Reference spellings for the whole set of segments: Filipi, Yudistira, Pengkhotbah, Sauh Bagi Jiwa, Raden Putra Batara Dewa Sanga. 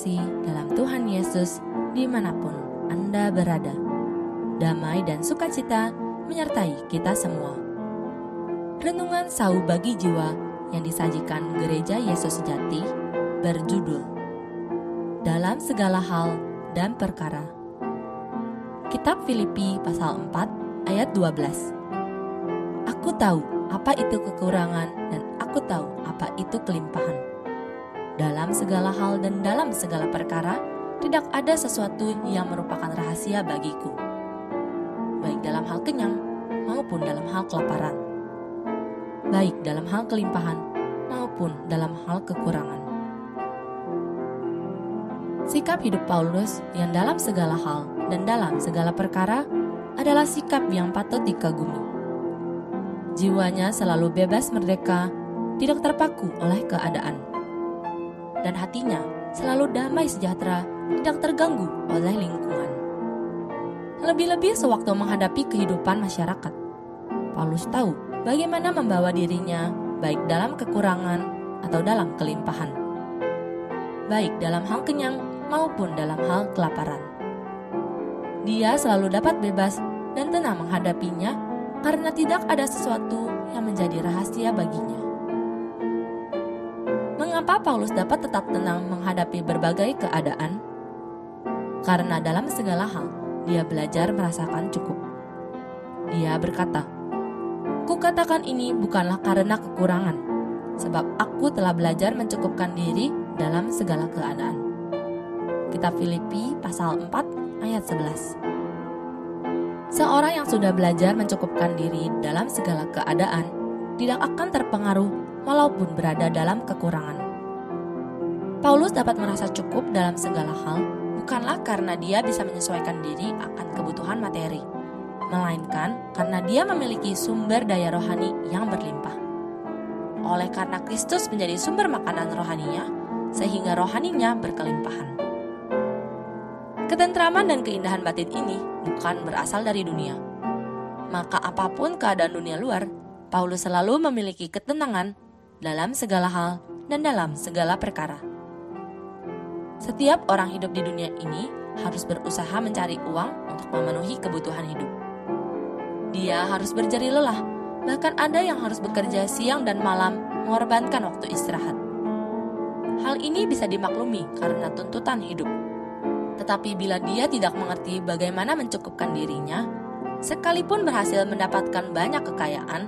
kasih dalam Tuhan Yesus dimanapun Anda berada. Damai dan sukacita menyertai kita semua. Renungan Sauh Bagi Jiwa yang disajikan Gereja Yesus Sejati berjudul Dalam Segala Hal dan Perkara. Kitab Filipi pasal 4 ayat 12. Aku tahu apa itu kekurangan dan aku tahu apa itu kelimpahan. Dalam segala hal dan dalam segala perkara, tidak ada sesuatu yang merupakan rahasia bagiku, baik dalam hal kenyang maupun dalam hal kelaparan, baik dalam hal kelimpahan maupun dalam hal kekurangan. Sikap hidup Paulus yang dalam segala hal dan dalam segala perkara adalah sikap yang patut dikagumi. Jiwanya selalu bebas merdeka, tidak terpaku oleh keadaan. Dan hatinya selalu damai sejahtera, tidak terganggu oleh lingkungan. Lebih-lebih sewaktu menghadapi kehidupan masyarakat, Paulus tahu bagaimana membawa dirinya baik dalam kekurangan atau dalam kelimpahan, baik dalam hal kenyang maupun dalam hal kelaparan. Dia selalu dapat bebas dan tenang menghadapinya karena tidak ada sesuatu yang menjadi rahasia baginya. Mengapa Paulus dapat tetap tenang menghadapi berbagai keadaan? Karena dalam segala hal, dia belajar merasakan cukup. Dia berkata, "Kukatakan ini bukanlah karena kekurangan, sebab aku telah belajar mencukupkan diri dalam segala keadaan." Kitab Filipi pasal 4 ayat 11. Seorang yang sudah belajar mencukupkan diri dalam segala keadaan tidak akan terpengaruh walaupun berada dalam kekurangan. Paulus dapat merasa cukup dalam segala hal bukanlah karena dia bisa menyesuaikan diri akan kebutuhan materi, melainkan karena dia memiliki sumber daya rohani yang berlimpah. Oleh karena Kristus menjadi sumber makanan rohaninya, sehingga rohaninya berkelimpahan. Ketentraman dan keindahan batin ini bukan berasal dari dunia. Maka apapun keadaan dunia luar, Paulus selalu memiliki ketenangan dalam segala hal dan dalam segala perkara. Setiap orang hidup di dunia ini harus berusaha mencari uang untuk memenuhi kebutuhan hidup. Dia harus berjerih lelah, bahkan ada yang harus bekerja siang dan malam mengorbankan waktu istirahat. Hal ini bisa dimaklumi karena tuntutan hidup. Tetapi bila dia tidak mengerti bagaimana mencukupkan dirinya, sekalipun berhasil mendapatkan banyak kekayaan,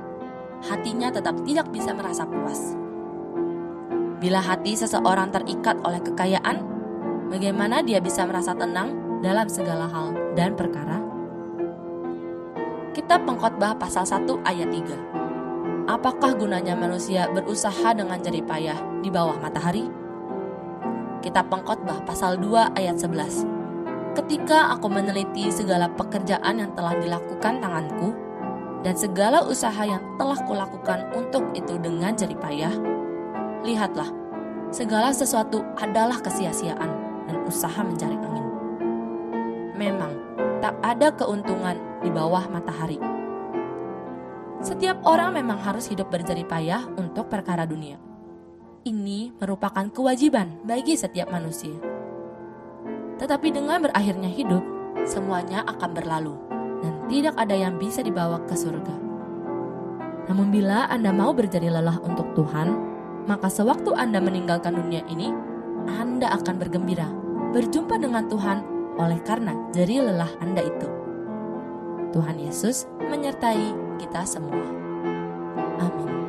hatinya tetap tidak bisa merasa puas. Bila hati seseorang terikat oleh kekayaan, bagaimana dia bisa merasa tenang dalam segala hal dan perkara? Kitab Pengkhotbah pasal 1 ayat 3. Apakah gunanya manusia berusaha dengan jerih payah di bawah matahari? Kitab Pengkhotbah pasal 2 ayat 11. Ketika aku meneliti segala pekerjaan yang telah dilakukan tanganku, dan segala usaha yang telah kulakukan untuk itu dengan jerih payah, lihatlah, segala sesuatu adalah kesia-siaan dan usaha mencari angin. Memang, tak ada keuntungan di bawah matahari. Setiap orang memang harus hidup berjerih payah untuk perkara dunia. Ini merupakan kewajiban bagi setiap manusia. Tetapi dengan berakhirnya hidup, semuanya akan berlalu. Dan tidak ada yang bisa dibawa ke surga. Namun bila Anda mau berjerih lelah untuk Tuhan, maka sewaktu Anda meninggalkan dunia ini, Anda akan bergembira, berjumpa dengan Tuhan oleh karena jerih lelah Anda itu. Tuhan Yesus menyertai kita semua. Amin.